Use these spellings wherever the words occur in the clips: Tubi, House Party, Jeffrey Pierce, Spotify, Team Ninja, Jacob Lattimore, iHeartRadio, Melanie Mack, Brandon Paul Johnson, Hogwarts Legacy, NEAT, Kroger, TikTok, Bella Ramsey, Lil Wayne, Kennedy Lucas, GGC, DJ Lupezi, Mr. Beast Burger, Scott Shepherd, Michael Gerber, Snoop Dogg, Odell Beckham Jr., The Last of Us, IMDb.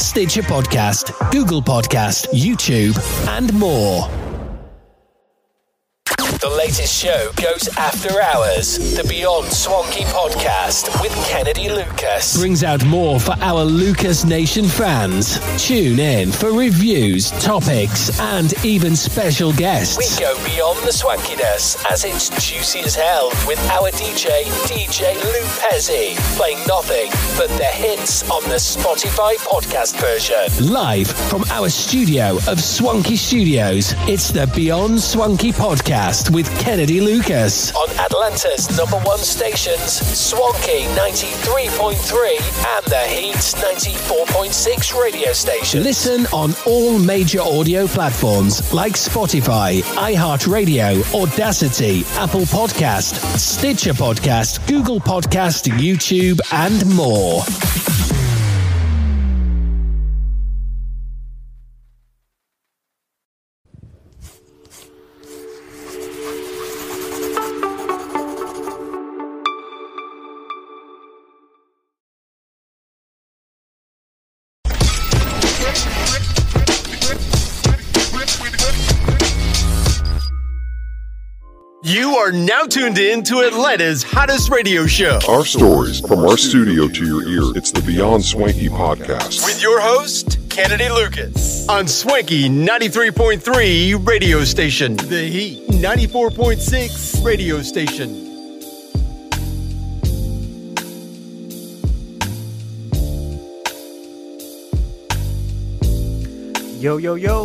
Stitcher Podcast, Google Podcast, YouTube, and more. The latest show goes after hours. The Beyond Swanky podcast with Kennedy Lucas brings out more for our Lucas Nation fans. Tune in for reviews, topics, and even special guests. We go beyond the swankiness as it's juicy as hell with our DJ Lupezi, playing nothing but the hits on the Spotify podcast version. Live from our studio of Swanky Studios, it's the Beyond Swanky podcast with Kennedy Lucas on Atlanta's number one stations, Swanky 93.3 and The Heat 94.6 radio station. Listen on all major audio platforms like Spotify, iHeartRadio, Audacity, Apple Podcast, Stitcher Podcast, Google Podcast, YouTube, and more. You are now tuned in to Atlanta's hottest radio show. Our stories from our studio to your ear. It's the Beyond Swanky podcast with your host, Kennedy Lucas, on Swanky 93.3 radio station, The Heat 94.6 radio station. Yo,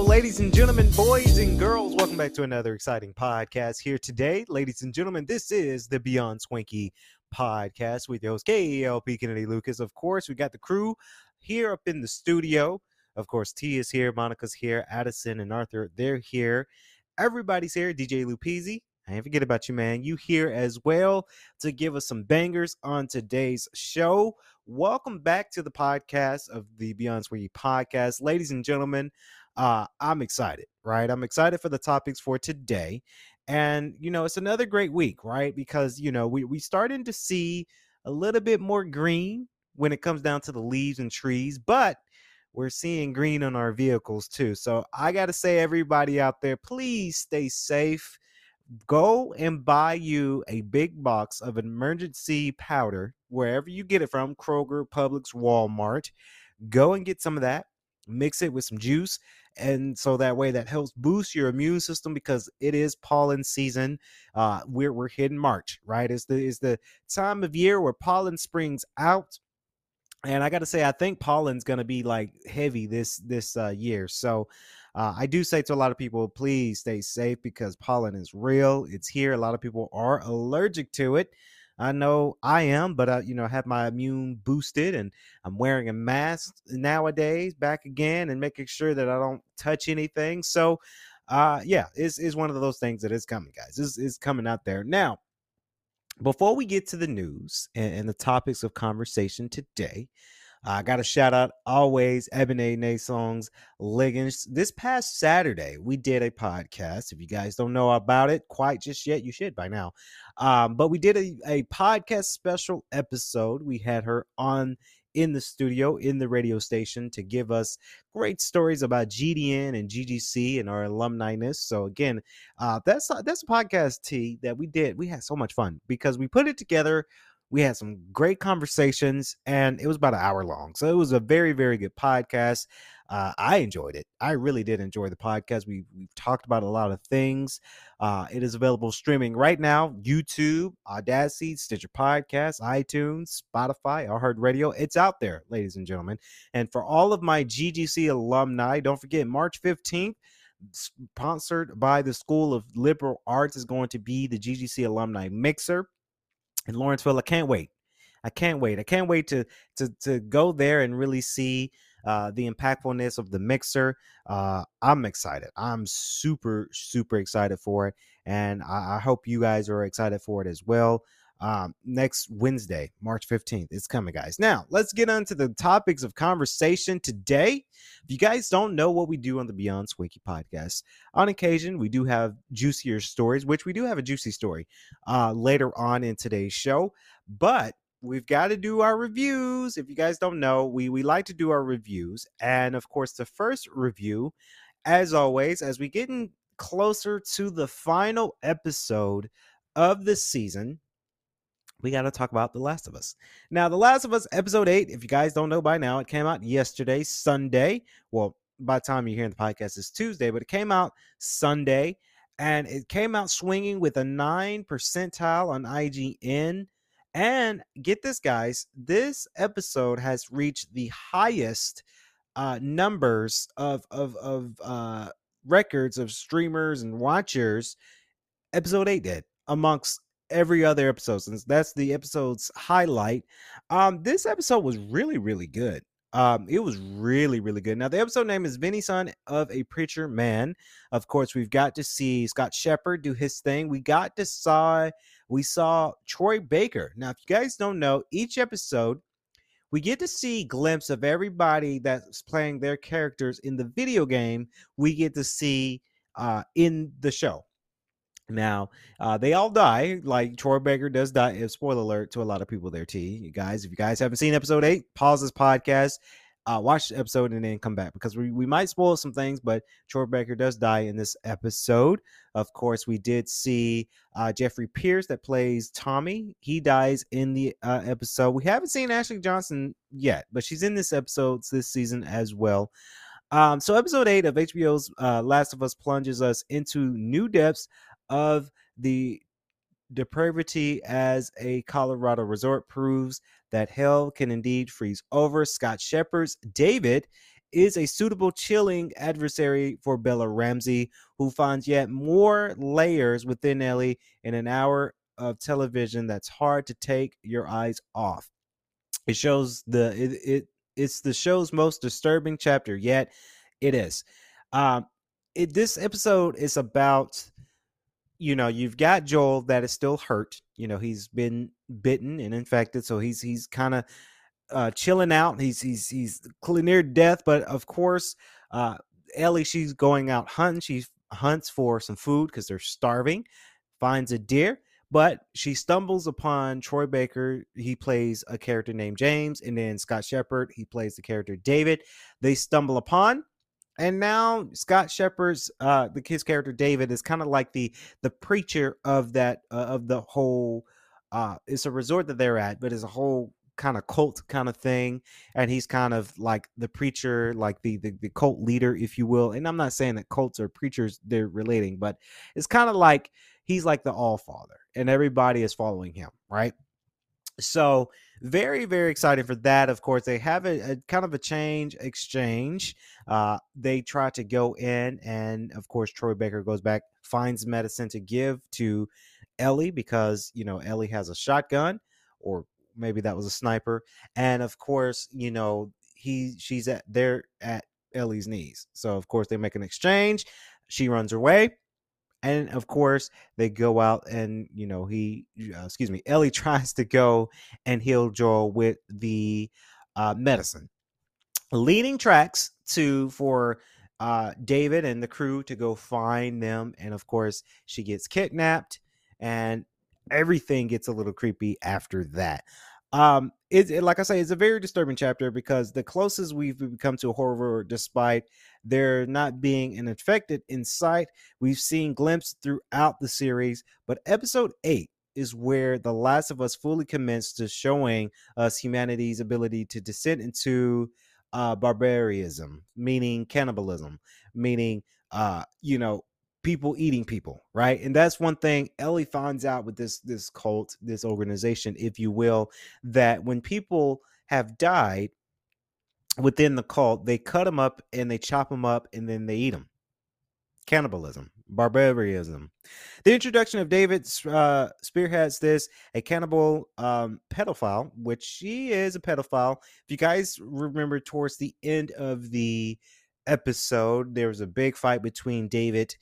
ladies and gentlemen, boys and girls, welcome back to another exciting podcast here today. Ladies and gentlemen, this is the Beyond Swanky podcast with your host, KLP Kennedy Lucas. Of course, we got the crew here up in the studio. Of course, T is here, Monica's here, Addison and Arthur, they're here. Everybody's here. DJ Lupezi, I ain't forget about you, man. You here as well to give us some bangers on today's show. Welcome back to the podcast of the Beyond Swanky podcast. Ladies and gentlemen, I'm excited, right? I'm excited for the topics for today. And, you know, it's another great week, right? Because, you know, we're starting to see a little bit more green when it comes down to the leaves and trees, but we're seeing green on our vehicles too. So I got to say, everybody out there, please stay safe. Go and buy you a big box of emergency powder wherever you get it from, Kroger, Publix, Walmart. Go and get some of that, mix it with some juice, and so that way that helps boost your immune system because it is pollen season. We're hitting March, right? It's the time of year where pollen springs out. And I got to say, I think pollen's going to be like heavy this year. So I do say to a lot of people, please stay safe because pollen is real. It's here. A lot of people are allergic to it. I know I am, but I have my immune boosted and I'm wearing a mask nowadays back again and making sure that I don't touch anything. So, it's one of those things that is coming, guys. It's coming out there now. Before we get to the news and the topics of conversation today, I got to shout out always Ebony Nelson Liggins. This past Saturday, we did a podcast. If you guys don't know about it quite just yet, you should by now. But we did a podcast special episode. We had her on in the studio, in the radio station to give us great stories about GDN and GGC and our alumniness. So again, that's a podcast, T, that we did. We had so much fun because we put it together We had some great conversations, and it was about an hour long. So it was a very, very good podcast. I enjoyed it. I really did enjoy the podcast. We've talked about a lot of things. It is available streaming right now, YouTube, Audacity, Stitcher Podcast, iTunes, Spotify, iHeartRadio. It's out there, ladies and gentlemen. And for all of my GGC alumni, don't forget March 15th, sponsored by the School of Liberal Arts, is going to be the GGC Alumni Mixer in Lawrenceville. I can't wait. I can't wait to go there and really see the impactfulness of the mixer. I'm excited. I'm super, super excited for it. And I hope you guys are excited for it as well. Next Wednesday, March 15th. It's coming, guys. Now, let's get on to the topics of conversation today. If you guys don't know what we do on the Beyond Swanky podcast, on occasion, we do have juicier stories, which we do have a juicy story later on in today's show. But we've got to do our reviews. If you guys don't know, we like to do our reviews. And, of course, the first review, as always, as we get in closer to the final episode of the season, we got to talk about The Last of Us. Now, The Last of Us Episode 8, if you guys don't know by now, it came out yesterday, Sunday. Well, by the time you're hearing the podcast, it's Tuesday, but it came out Sunday. And it came out swinging with a 9th percentile on IGN. And get this, guys, this episode has reached the highest numbers of records of streamers and watchers. Episode 8 did, amongst every other episode, since that's the episode's highlight. This episode was really, really good. It was really, really good. Now, the episode name is Vinny, Son of a Preacher Man. Of course, we've got to see Scott Shepherd do his thing. We saw Troy Baker. Now, if you guys don't know, each episode we get to see a glimpse of everybody that's playing their characters in the video game. We get to see in the show. Now, they all die, like Troy Baker does die. If spoiler alert to a lot of people there, T. You guys, if you guys haven't seen episode 8, pause this podcast, watch the episode, and then come back, because we might spoil some things, but Troy Baker does die in this episode. Of course, we did see Jeffrey Pierce that plays Tommy. He dies in the episode. We haven't seen Ashley Johnson yet, but she's in this episode this season as well. So episode 8 of HBO's Last of Us plunges us into new depths of the depravity as a Colorado resort proves that hell can indeed freeze over. Scott Shepherd's David is a suitable chilling adversary for Bella Ramsey, who finds yet more layers within Ellie in an hour of television that's hard to take your eyes off. It shows it's the show's most disturbing chapter yet. It is. This episode is about, you know, you've got Joel that is still hurt. You know, he's been bitten and infected, so he's kind of chilling out. He's near death, but of course, Ellie, she's going out hunting. She hunts for some food because they're starving. Finds a deer, but she stumbles upon Troy Baker. He plays a character named James, and then Scott Shepherd, he plays the character David. They stumble upon. And now Scott Shepherd's, his character David is kind of like the preacher of that of the whole. It's a resort that they're at, but it's a whole kind of cult kind of thing, and he's kind of like the preacher, like the cult leader, if you will. And I'm not saying that cults or preachers they're relating, but it's kind of like he's like the All Father, and everybody is following him, right? So very, very excited for that. Of course, they have a kind of a exchange. They try to go in, and of course, Troy Baker goes back, finds medicine to give to Ellie because, you know, Ellie has a shotgun, or maybe that was a sniper. And of course, you know, they're at Ellie's knees. So of course, they make an exchange. She runs away. And of course, they go out and, you know, Ellie tries to go and heal Joel with the medicine, leading tracks for David and the crew to go find them. And of course, she gets kidnapped, and everything gets a little creepy after that. Like I say, it's a very disturbing chapter because the closest we've become to a horror, despite there not being an infected in sight, we've seen glimpses throughout the series. But episode 8 is where The Last of Us fully commenced to showing us humanity's ability to descend into barbarism, meaning cannibalism, meaning, people eating people, right? And that's one thing Ellie finds out with this cult, this organization, if you will, that when people have died within the cult, they cut them up and they chop them up and then they eat them. Cannibalism, barbarism. The introduction of David spearheads this, a cannibal pedophile, which she is a pedophile. If you guys remember towards the end of the episode, there was a big fight between David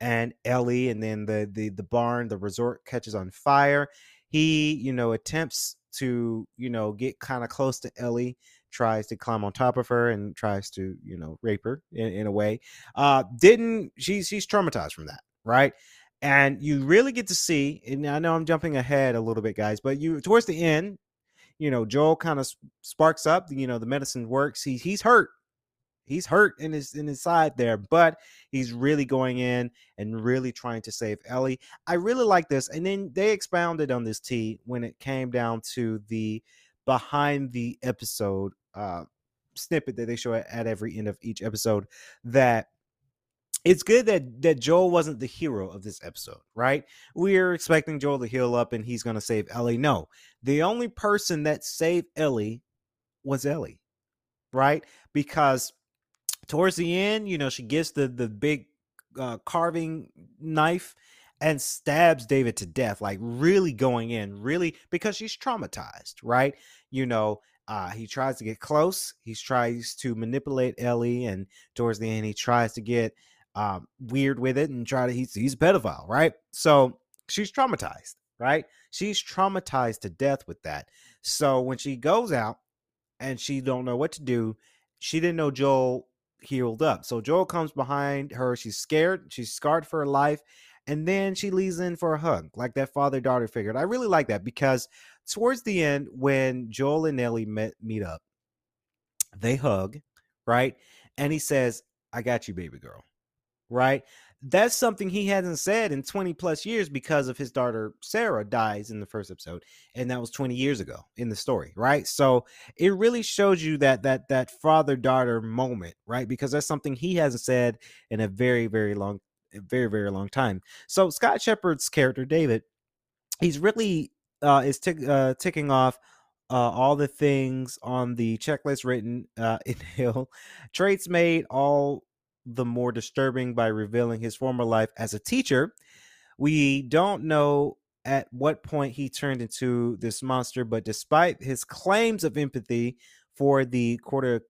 and Ellie, and then the barn, the resort catches on fire. He, attempts to, get kind of close to Ellie, tries to climb on top of her and tries to, rape her in a way. She's traumatized from that, right? And you really get to see, and I know I'm jumping ahead a little bit, guys, but towards the end, Joel kind of sparks up, the medicine works. He's hurt. He's hurt in his side there, but he's really going in and really trying to save Ellie. I really like this. And then they expounded on this tea when it came down to the behind the episode snippet that they show at every end of each episode, that it's good that Joel wasn't the hero of this episode, right? We're expecting Joel to heal up and he's going to save Ellie. No, the only person that saved Ellie was Ellie, right? Because towards the end, she gets the big carving knife and stabs David to death, like really going in, really, because she's traumatized, right? He tries to get close. He tries to manipulate Ellie, and towards the end, he tries to get weird with it and he's a pedophile, right? So she's traumatized, right? She's traumatized to death with that. So when she goes out and she don't know what to do, she didn't know Joel healed up. So Joel comes behind her. She's scared. She's scarred for her life. And then she leads in for a hug, like that father-daughter figure. And I really like that, because towards the end, when Joel and Ellie meet up, they hug, right? And he says, "I got you, baby girl," right? That's something he hasn't said in 20 plus years, because of his daughter, Sarah, dies in the first episode. And that was 20 years ago in the story, right? So it really shows you that father-daughter moment, right? Because that's something he hasn't said in a very, very long time. Very, very long time. So Scott Shepherd's character, David, he's really ticking off all the things on the checklist written in Hill. Traits made all the more disturbing by revealing his former life as a teacher. We don't know at what point he turned into this monster, but despite his claims of empathy for the quarter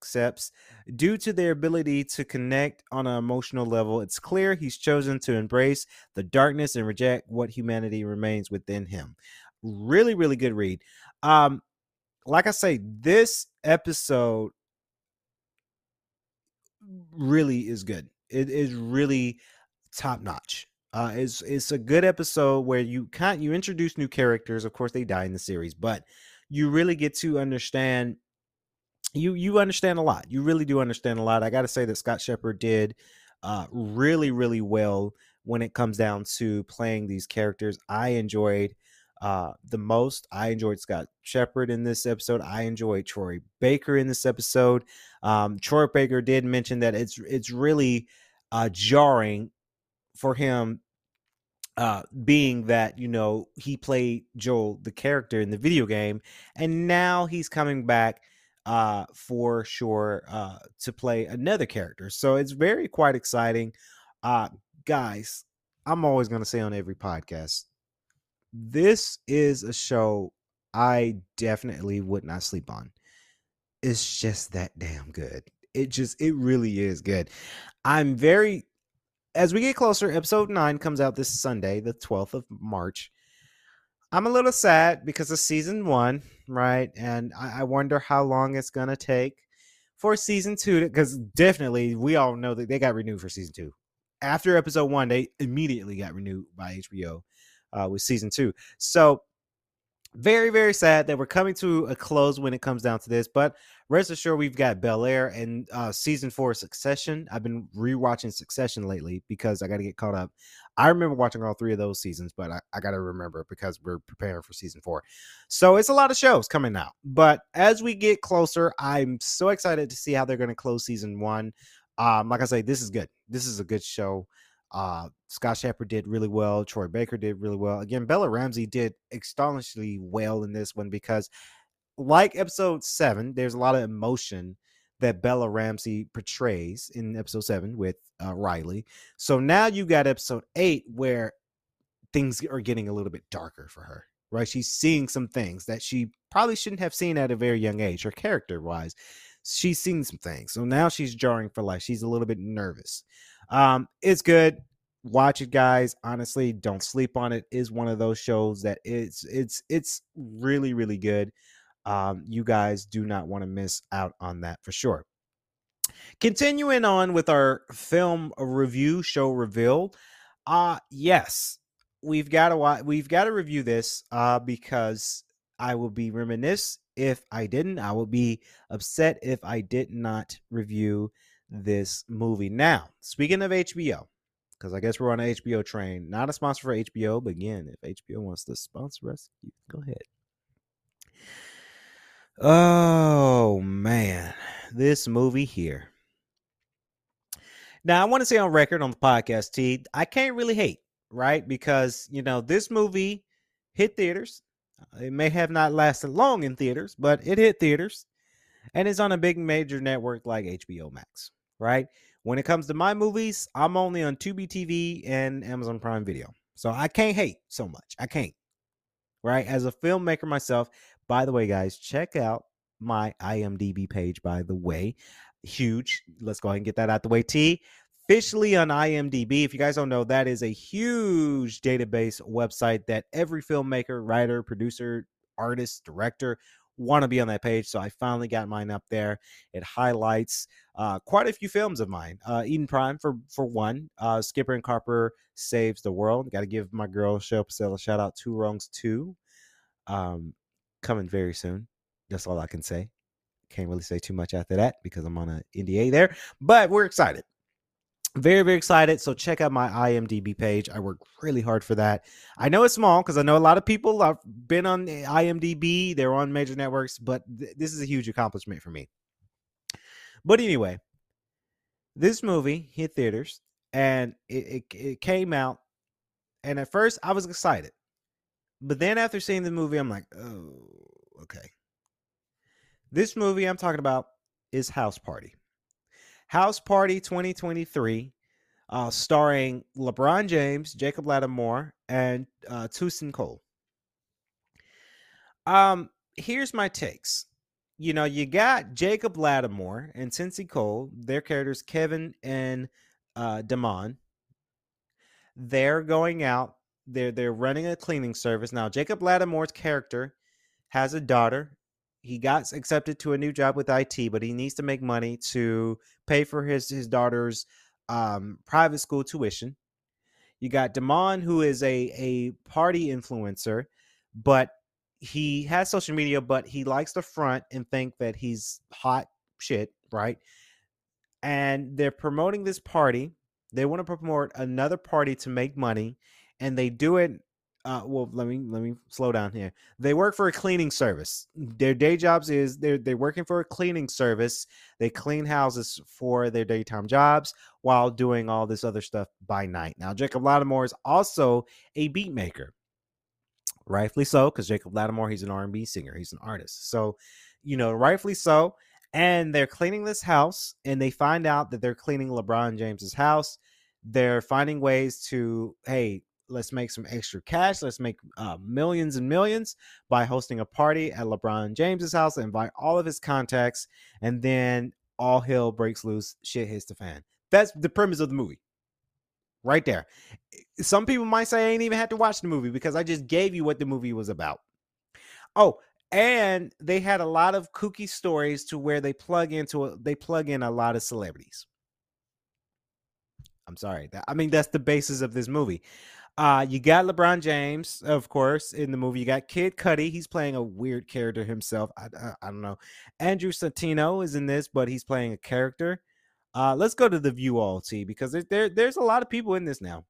accepts due to their ability to connect on an emotional level, it's clear he's chosen to embrace the darkness and reject what humanity remains within him. Really, really good read. Like I say, this episode really is good. It is really top notch. It's a good episode where you introduce new characters. Of course, they die in the series, but you really get to understand. You understand a lot. You really do understand a lot. I got to say that Scott Shepherd did really, really well when it comes down to playing these characters. I enjoyed the most. I enjoyed Scott Shepherd in this episode. I enjoyed Troy Baker in this episode. Troy Baker did mention that it's really jarring for him, being that, he played Joel, the character in the video game, and now he's coming back for sure to play another character. So it's very quite exciting. Guys, I'm always going to say on every podcast, this is a show I definitely would not sleep on. It's just that damn good. It really is good. As we get closer, episode 9 comes out this Sunday, the 12th of March. I'm a little sad because of season 1, right? And I wonder how long it's going to take for season 2, because definitely we all know that they got renewed for season 2. After episode 1, they immediately got renewed by HBO with season 2. So very, very sad that we're coming to a close when it comes down to this, but rest assured we've got Bel Air and season 4 Succession. I've been rewatching Succession lately because I got to get caught up. I remember watching all 3 of those seasons, but I got to remember because we're preparing for season 4. So it's a lot of shows coming out, but as we get closer, I'm so excited to see how they're going to close season 1. Like I say, this is good. This is a good show. Scott Shepherd did really well. Troy Baker did really well. Again, Bella Ramsey did astonishingly well in this one because, like episode 7, there's a lot of emotion that Bella Ramsey portrays in episode 7 with Riley. So now you got episode 8 where things are getting a little bit darker for her, right? She's seeing some things that she probably shouldn't have seen at a very young age. Her character wise, she's seen some things. So now she's jarring for life. She's a little bit nervous. It's good. Watch it, guys. Honestly, don't sleep on it. Is one of those shows that it's really, really good. You guys do not want to miss out on that for sure. Continuing on with our film review show reveal. Yes, we've got to review this because I will be reminiscent if I didn't. I will be upset if I did not review this movie. Now, speaking of HBO, because I guess we're on an HBO train, not a sponsor for HBO, but again, if HBO wants to sponsor us, you can go ahead. Oh man, this movie here. Now, I want to say on record on the podcast, T, I can't really hate, right? Because, you know, this movie hit theaters. It may have not lasted long in theaters, but it hit theaters, and it's on a big major network like HBO Max. Right? When it comes to my movies, I'm only on Tubi TV and Amazon Prime Video. So I can't hate so much. I can't. Right? As a filmmaker myself, by the way, guys, check out my IMDb page, by the way. Huge. Let's go ahead and get that out the way. T, officially on IMDb, if you guys don't know, that is a huge database website that every filmmaker, writer, producer, artist, director want to be on that page. So I finally got mine up there. It highlights quite a few films of mine. Eden Prime for one. Skipper and Carper Saves the World. Got to give my girl Shel Pacell a shout out. Two Wrongs 2, coming very soon. That's all I can say. Can't really say too much after that because I'm on an NDA there, but we're excited. Very, very excited. So check out my IMDb page. I work really hard for that. I know it's small because I know a lot of people have been on IMDb. They're on major networks, but this is a huge accomplishment for me. But anyway, this movie hit theaters and it came out. And at first I was excited, but then after seeing the movie, I'm like, oh, okay. This movie I'm talking about is House Party. House Party 2023, starring LeBron James, Jacob Lattimore, and Tosin Cole. Here's my takes. You know, you got Jacob Lattimore and Tosin Cole, their characters Kevin and Damon. They're going out. They're running a cleaning service. Now, Jacob Lattimore's character has a daughter. He got accepted to a new job with IT, but he needs to make money to pay for his daughter's private school tuition. You got Damon, who is a party influencer, but he has social media, but he likes to front and think that he's hot shit, right? And they're promoting this party. They want to promote another party to make money, and they do it. Well, let me slow down here. They work for a cleaning service. Their day jobs is they're working for a cleaning service. They clean houses for their daytime jobs while doing all this other stuff by night. Now, Jacob Lattimore is also a beat maker. Rightfully so, because Jacob Lattimore, he's an R&B singer. He's an artist. So, you know, rightfully so. And they're cleaning this house, and they find out that they're cleaning LeBron James's house. They're finding ways to, hey, let's make some extra cash. Let's make millions and millions by hosting a party at LeBron James's house and invite all of his contacts. And then all hell breaks loose. Shit hits the fan. That's the premise of the movie right there. Some people might say I ain't even had to watch the movie because I just gave you what the movie was about. Oh, and they had a lot of kooky stories to where they plug in a lot of celebrities. I'm sorry. That's the basis of this movie. You got LeBron James, of course, in the movie. You got Kid Cudi. He's playing a weird character himself. I don't know. Andrew Santino is in this, but he's playing a character. Let's go to the view all, T, because there's a lot of people in this now.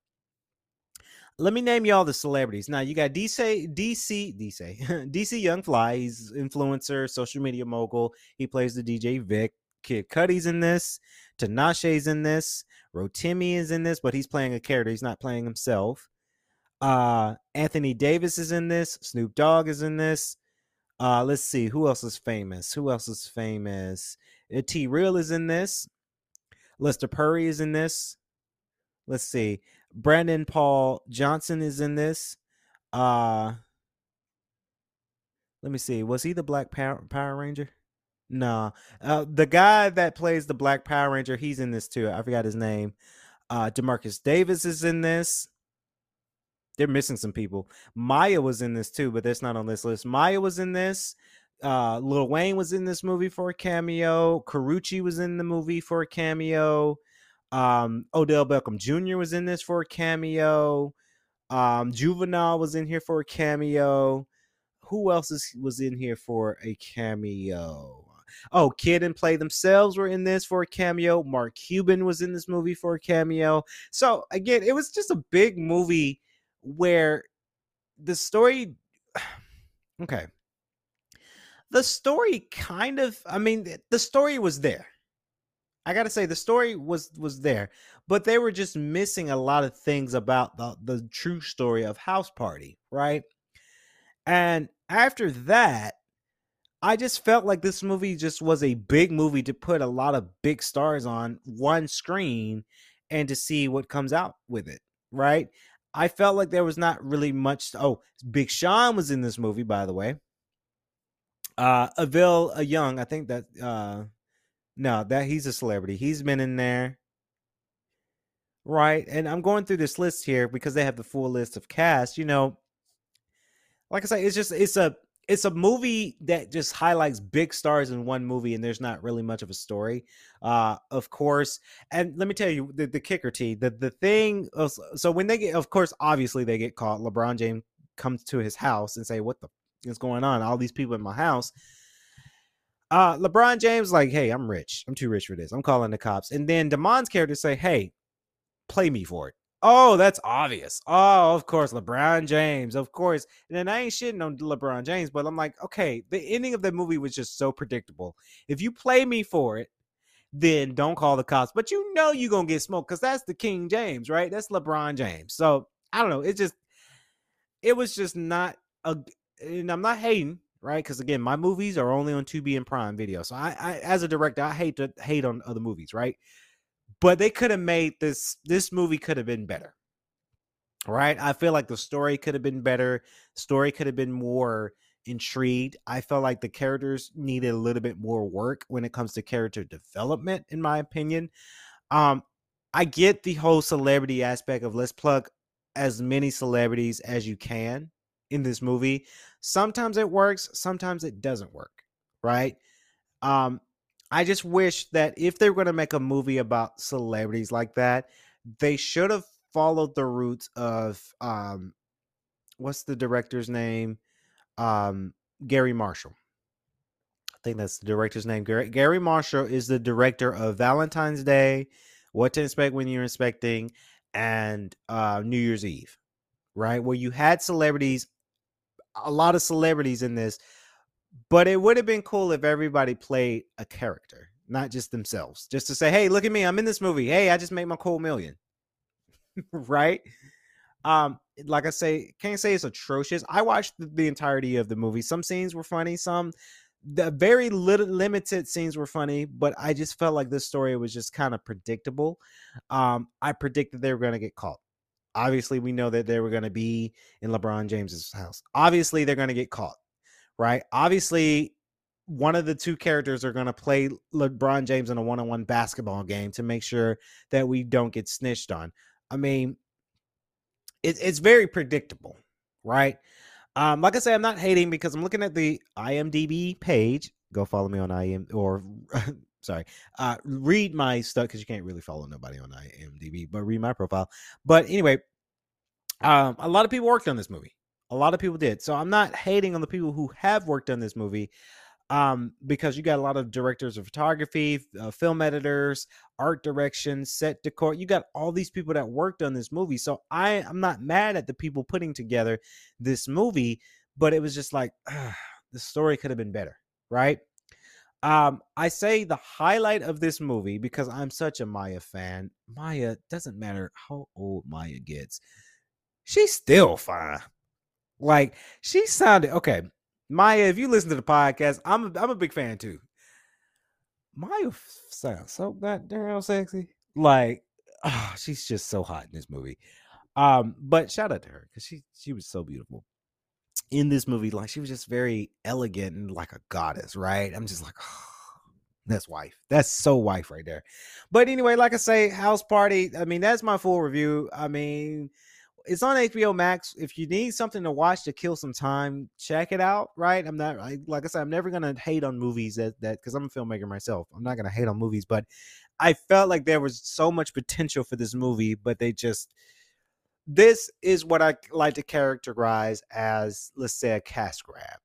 Let me name y'all the celebrities. Now, you got DC Young Fly. He's influencer, social media mogul. He plays the DJ Vic. Kid Cudi's in this. Tinashe's in this. Rotimi is in this, but he's playing a character. He's not playing himself. Anthony Davis is in this. Snoop Dogg is in this. Let's see. Who else is famous? T-Real is in this. Lester Purry is in this. Let's see. Brandon Paul Johnson is in this. Let me see. Was he the Black Power Ranger? No. The guy that plays the Black Power Ranger, he's in this too. I forgot his name. DeMarcus Davis is in this. They're missing some people. Maya was in this too, but that's not on this list. Maya was in this. Lil Wayne was in this movie for a cameo. Karuchi was in the movie for a cameo. Odell Beckham Jr. was in this for a cameo. Juvenile was in here for a cameo. Who else was in here for a cameo? Oh, Kid and Play themselves were in this for a cameo. Mark Cuban was in this movie for a cameo. So again, it was just a big movie where the story, okay. The story kind of, I mean, the story was there. I got to say the story was there, but they were just missing a lot of things about the true story of House Party, right? And after that, I just felt like this movie just was a big movie to put a lot of big stars on one screen and to see what comes out with it, right? I felt like there was not really much. Oh, Big Sean was in this movie, by the way. Avil Young, I think that, no, that he's a celebrity. He's been in there. Right. And I'm going through this list here because they have the full list of cast, you know, like I say, it's just, it's a movie that just highlights big stars in one movie. And there's not really much of a story, of course. And let me tell you the kicker, T, the thing. So when they get, of course, obviously they get caught. LeBron James comes to his house and say, what the f is going on? All these people in my house. LeBron James like, hey, I'm rich. I'm too rich for this. I'm calling the cops. And then Damon's character say, hey, play me for it. Oh, that's obvious. Oh, of course, LeBron James, of course. And then I ain't shitting on LeBron James, but I'm like, okay, the ending of the movie was just so predictable. If you play me for it, then don't call the cops. But you know you're going to get smoked because that's the King James, right? That's LeBron James. So, I don't know. It was just not, and I'm not hating. Right, because again, my movies are only on Tubi and Prime Video, so I as a director, I hate to hate on other movies, right? But they could have made this movie could have been better, right? I feel like the story could have been better. Story could have been more intrigued. I felt like the characters needed a little bit more work when it comes to character development, in my opinion. I get the whole celebrity aspect of let's plug as many celebrities as you can in this movie. Sometimes it works, sometimes it doesn't work, right? I just wish that if they were going to make a movie about celebrities like that, they should have followed the roots of what's the director's name? Garry Marshall. I think that's the director's name. Garry Marshall is the director of Valentine's Day, What to Expect When You're Expecting, and New Year's Eve, right? Where you had celebrities, a lot of celebrities in this, but it would have been cool if everybody played a character, not just themselves, just to say, hey, look at me, I'm in this movie. Hey, I just made my cold million, right? Like I say, can't say it's atrocious. I watched the entirety of the movie. Some scenes were funny. Some, the very little limited scenes were funny, but I just felt like this story was just kind of predictable. I predicted they were going to get caught. Obviously, we know that they were going to be in LeBron James's house. Obviously, they're going to get caught, right? Obviously, one of the two characters are going to play LeBron James in a one-on-one basketball game to make sure that we don't get snitched on. I mean, it's very predictable, right? Like I say, I'm not hating because I'm looking at the IMDb page. Go follow me on IMDb or... Sorry, read my stuff because you can't really follow nobody on IMDb, but read my profile. But anyway, A lot of people worked on this movie. A lot of people did. So I'm not hating on the people who have worked on this movie, because you got a lot of directors of photography, film editors, art direction, set decor. You got all these people that worked on this movie. So I'm not mad at the people putting together this movie, but it was just like, the story could have been better, right? I say the highlight of this movie, because I'm such a Maya fan. Maya, doesn't matter how old Maya gets, she's still fine. Like, she sounded okay. Maya, if you listen to the podcast, I'm a big fan too. Maya sounds so goddamn sexy. Like, she's just so hot in this movie. But shout out to her, because she was so beautiful in this movie. Like, she was just very elegant and like a goddess, right? I'm just like, that's wife. That's so wife right there. But anyway, like I say, House Party. I mean, that's my full review. I mean, it's on HBO Max. If you need something to watch to kill some time, check it out, right? I'm not, like I said, I'm never gonna hate on movies that because I'm a filmmaker myself. I'm not gonna hate on movies, but I felt like there was so much potential for this movie, but this is what I like to characterize as, let's say, a cash grab,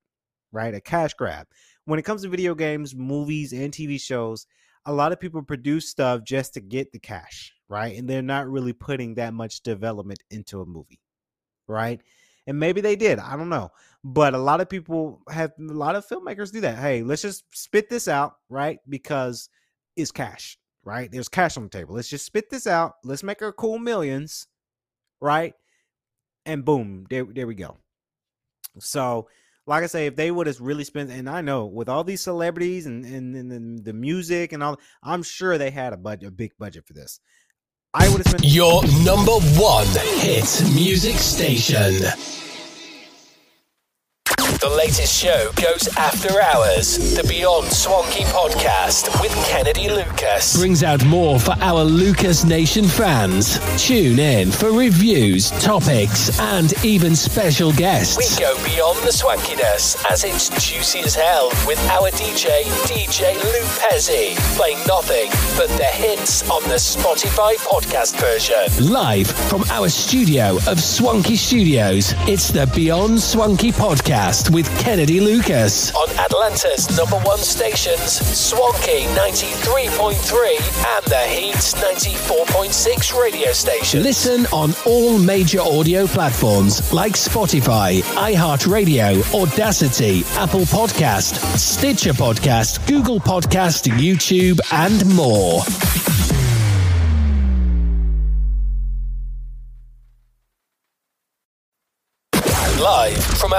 right? A cash grab. When it comes to video games, movies, and TV shows, a lot of people produce stuff just to get the cash, right? And they're not really putting that much development into a movie, right? And maybe they did, I don't know. But a lot of filmmakers do that. Hey, let's just spit this out, right? Because it's cash, right? There's cash on the table. Let's just spit this out. Let's make our cool millions, right? And boom, there we go. So, like I say, if they would have really spent, and I know with all these celebrities and the music and all, I'm sure they had a big budget for this. I would have spent your number one hit music station. The latest show goes after hours. The Beyond Swanky podcast with Kennedy Lucas brings out more for our Lucas Nation fans. Tune in for reviews, topics, and even special guests. We go beyond the swankiness, as it's juicy as hell with our DJ Lupezi, playing nothing but the hits on the Spotify podcast version. Live from our studio of Swanky Studios, it's the Beyond Swanky podcast with Kennedy Lucas on Atlanta's number one stations, Swanky 93.3 and The Heat 94.6 radio station. Listen on all major audio platforms like Spotify, iHeartRadio, Audacity, Apple Podcast, Stitcher Podcast, Google Podcast, YouTube, and more. Live from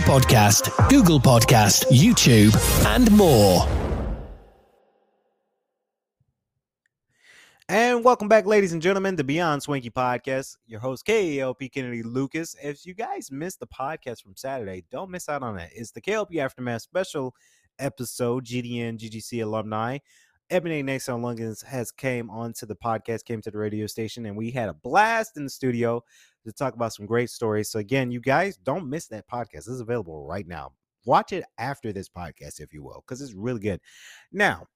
Podcast, Google Podcast, YouTube, and more. And welcome back, ladies and gentlemen, to Beyond Swanky Podcast. Your host, KLP Kennedy Lucas. If you guys missed the podcast from Saturday, don't miss out on it. It's the KLP Aftermath special episode. GDN, GGC alumni Ebony Nelson Liggins came to the radio station, and we had a blast in the studio to talk about some great stories. So again, you guys, don't miss that podcast. This is available right now. Watch it after this podcast, if you will, because it's really good. Now,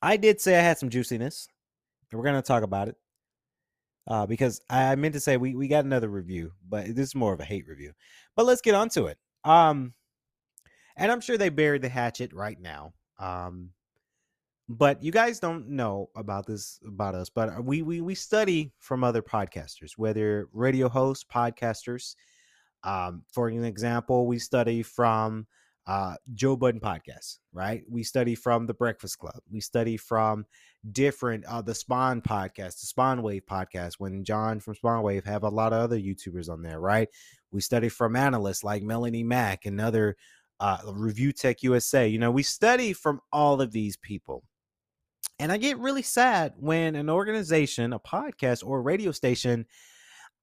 I did say I had some juiciness, and we're going to talk about it because I meant to say we got another review, but this is more of a hate review. But let's get on to it. And I'm sure they buried the hatchet right now. But you guys don't know about us, but we study from other podcasters, whether radio hosts, podcasters. For an example, we study from Joe Budden podcast, right? We study from The Breakfast Club. We study from different the Spawn podcast, the Spawn Wave podcast. When John from Spawn Wave have a lot of other YouTubers on there, right? We study from analysts like Melanie Mack and other Review Tech USA. You know, we study from all of these people. And I get really sad when an organization, a podcast, or a radio station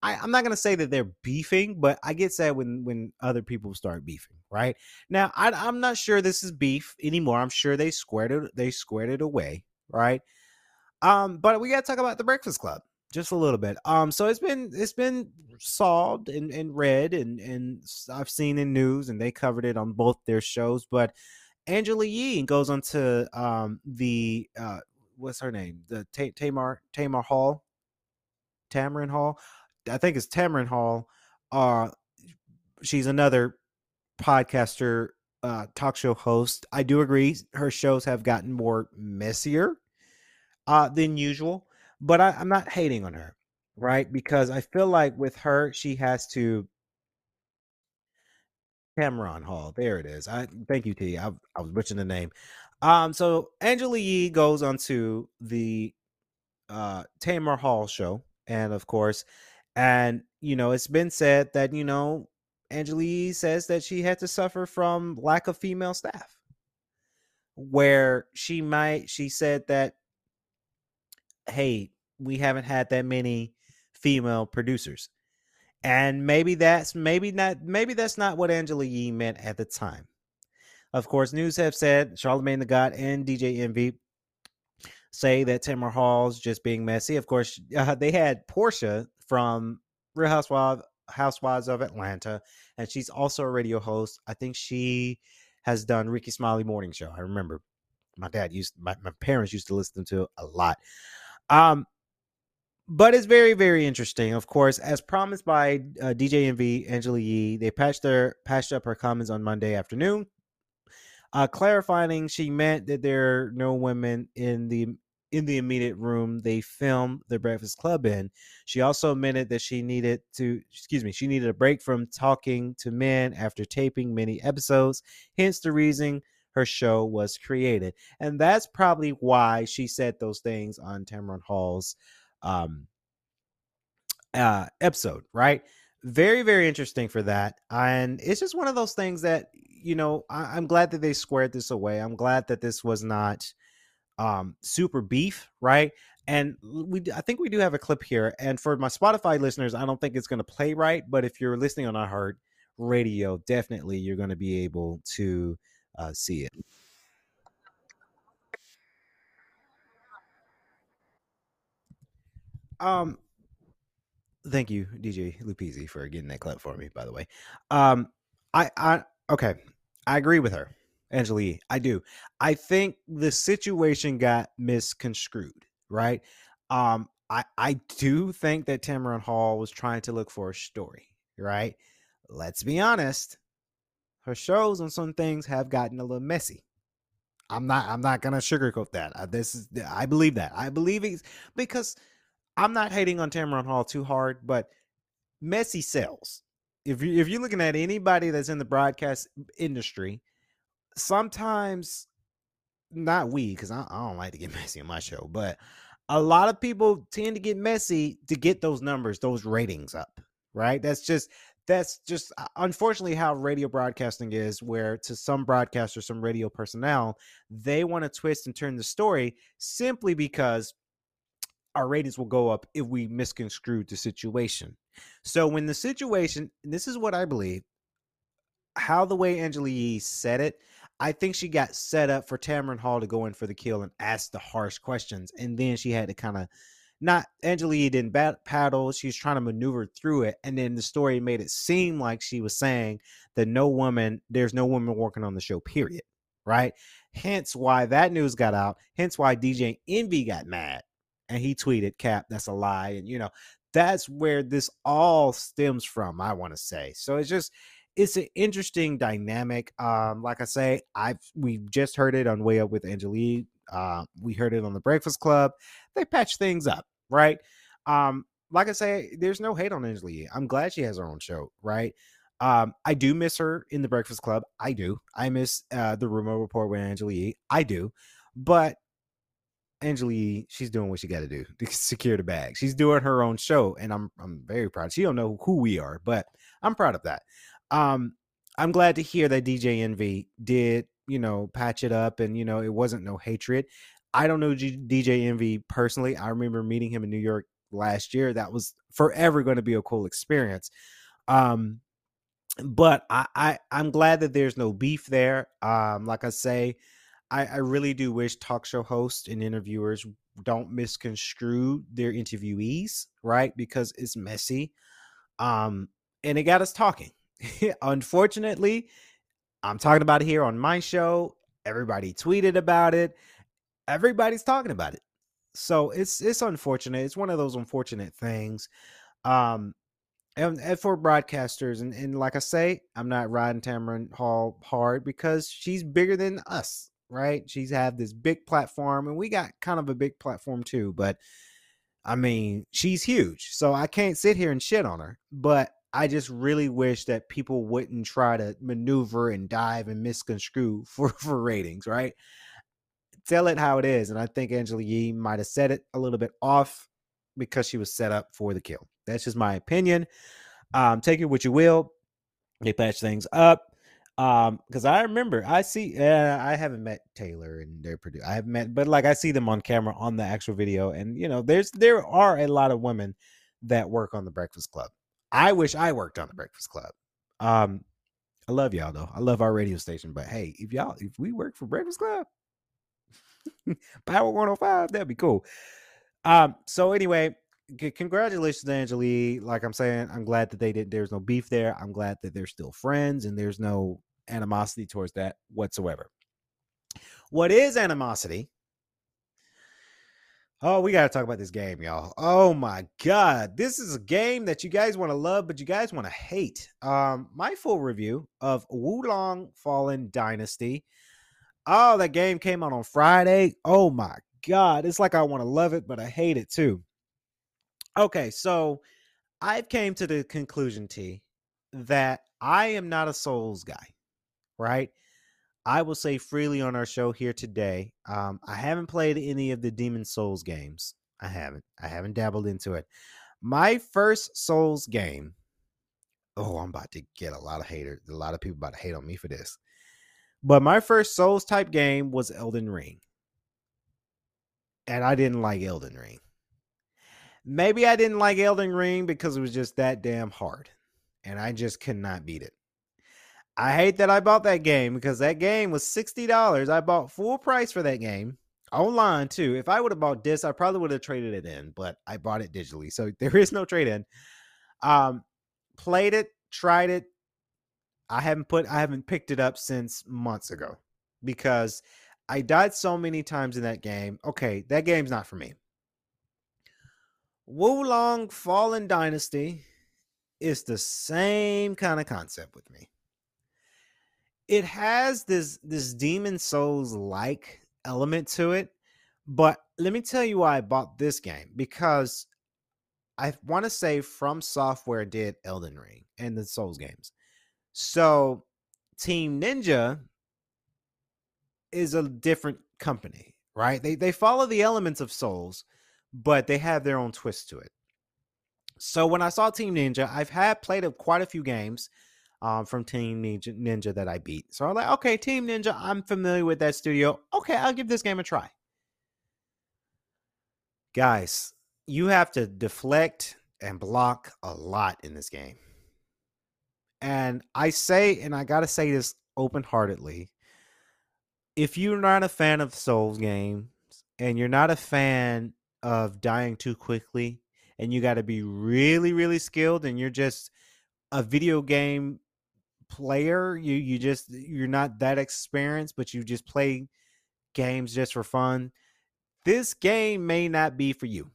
I'm not going to say that they're beefing, but I get sad when other people start beefing right now. I'm not sure this is beef anymore. I'm sure they squared it away. Right. But we got to talk about The Breakfast Club just a little bit. So it's been solved and read and I've seen in news, and they covered it on both their shows, but Angela Yee goes on to, what's her name? The Tamron Hall. I think it's Tamron Hall. She's another podcaster, talk show host. I do agree her shows have gotten more messier than usual, but I'm not hating on her, right? Because I feel like with her, she has to. Tamron Hall, there it is. Thank you, T. I was butchering the name. So Angela Yee goes on to the Tamron Hall show, and of course. And, you know, it's been said that, you know, Angela Yee says that she had to suffer from lack of female staff, where she said that, hey, we haven't had that many female producers. And maybe that's not what Angela Yee meant at the time. Of course, news have said Charlamagne the God and DJ Envy say that Tamron Hall's just being messy. Of course, they had Portia from Real Housewives of Atlanta, and she's also a radio host. I think she has done Ricky Smiley morning show. I remember my parents used to listen to a lot. But it's very, very interesting. Of course, as promised by DJ Envy, Angela Yee, they patched up her comments on Monday afternoon, clarifying she meant that there are no women in the immediate room they filmed The Breakfast Club in. She also admitted that she needed a break from talking to men after taping many episodes, hence the reason her show was created. And that's probably why she said those things on Tamron Hall's episode, right? Very, very interesting for that. And it's just one of those things that, you know, I'm glad that they squared this away. I'm glad that this was not super beef, right? And I think we do have a clip here, and for my Spotify listeners, I don't think it's going to play right, but if you're listening on iHeartRadio, definitely you're going to be able to see it. Thank you, DJ Lupezi, for getting that clip for me, by the way. I agree with her, Angela Yee. I do. I think the situation got misconstrued, right? I do think that Tamron Hall was trying to look for a story, right? Let's be honest. Her shows on some things have gotten a little messy. I'm not going to sugarcoat that. I believe that. I believe it's because I'm not hating on Tamron Hall too hard, but messy sells. If you're looking at anybody that's in the broadcast industry, sometimes, not we, because I don't like to get messy on my show, but a lot of people tend to get messy to get those numbers, those ratings up, right? That's just unfortunately how radio broadcasting is, where to some broadcasters, some radio personnel, they want to twist and turn the story simply because our ratings will go up if we misconstrue the situation. So when the situation, and this is what I believe, how the way Angela Yee said it, I think she got set up for Tamron Hall to go in for the kill and ask the harsh questions. And then she had to kind of Angela Yee didn't paddle. She was trying to maneuver through it. And then the story made it seem like she was saying that there's no woman working on the show, period. Right. Hence why that news got out. Hence why DJ Envy got mad and he tweeted, "Cap, that's a lie." And, you know, that's where this all stems from, I want to say. So it's an interesting dynamic. Like I say, we just heard it on Way Up with Angela Yee. We heard it on The Breakfast Club. They patch things up, right? Like I say, there's no hate on Angela Yee. I'm glad she has her own show, right? I do miss her in The Breakfast Club. I do. I miss The Rumor Report with Angela Yee. I do. But Angela Yee, she's doing what she got to do to secure the bag. She's doing her own show, and I'm very proud. She don't know who we are, but I'm proud of that. I'm glad to hear that DJ Envy did, you know, patch it up, and, you know, it wasn't no hatred. I don't know DJ Envy personally. I remember meeting him in New York last year, that was forever going to be a cool experience. But I'm glad that there's no beef there. Like I say, I really do wish talk show hosts and interviewers don't misconstrue their interviewees, right? Because it's messy. And it got us talking. Unfortunately, I'm talking about it here on my show. Everybody tweeted about it. Everybody's talking about it. So it's unfortunate. It's one of those unfortunate things. And for broadcasters, and like I say, I'm not riding Tamron Hall hard because she's bigger than us, right? She's had this big platform, and we got kind of a big platform too, but I mean, she's huge. So I can't sit here and shit on her, but I just really wish that people wouldn't try to maneuver and dive and misconstrue for ratings, right? Tell it how it is. And I think Angela Yee might have said it a little bit off because she was set up for the kill. That's just my opinion. Take it what you will. They patch things up. Because I remember, I haven't met Taylor and their producer. I have met, but like I see them on camera on the actual video. And, you know, there are a lot of women that work on The Breakfast Club. I wish I worked on The Breakfast Club. I love y'all, though. I love our radio station. But, hey, if we work for Breakfast Club, Power 105, that'd be cool. So anyway, congratulations, Angela Yee. Like I'm saying, I'm glad that there's no beef there. I'm glad that they're still friends and there's no animosity towards that whatsoever. What is animosity? Oh, we got to talk about this game, y'all. Oh my God. This is a game that you guys want to love, but you guys want to hate. My full review of Wulong Fallen Dynasty. Oh, that game came out on Friday. Oh my God. It's like I want to love it, but I hate it too. Okay, so I've came to the conclusion, T, that I am not a Souls guy, right? I will say freely on our show here today, I haven't played any of the Demon Souls games. I haven't dabbled into it. My first Souls game, oh, I'm about to get a lot of haters. A lot of people about to hate on me for this. But my first Souls type game was Elden Ring. And I didn't like Elden Ring. Maybe I didn't like Elden Ring because it was just that damn hard. And I just could not beat it. I hate that I bought that game because that game was $60. I bought full price for that game. Online too. If I would have bought this, I probably would have traded it in. But I bought it digitally. So there is no trade in. Played it. Tried it. I haven't picked it up since months ago because I died so many times in that game. Okay, that game's not for me. Wulong Fallen Dynasty is the same kind of concept with me. It has this Demon Souls-like element to it, but let me tell you why I bought this game, because I want to say From Software did Elden Ring and the Souls games. So Team Ninja is a different company, right? They follow the elements of Souls, but they have their own twist to it. So when I saw Team Ninja, I've played quite a few games from Team Ninja that I beat. So I'm like, okay, Team Ninja, I'm familiar with that studio. Okay, I'll give this game a try. Guys, you have to deflect and block a lot in this game. And I say, and I got to say this open-heartedly, if you're not a fan of Souls games and you're not a fan of dying too quickly and you got to be really, really skilled and you're just a video game player, you're not that experienced, but you just play games just for fun, this game may not be for you.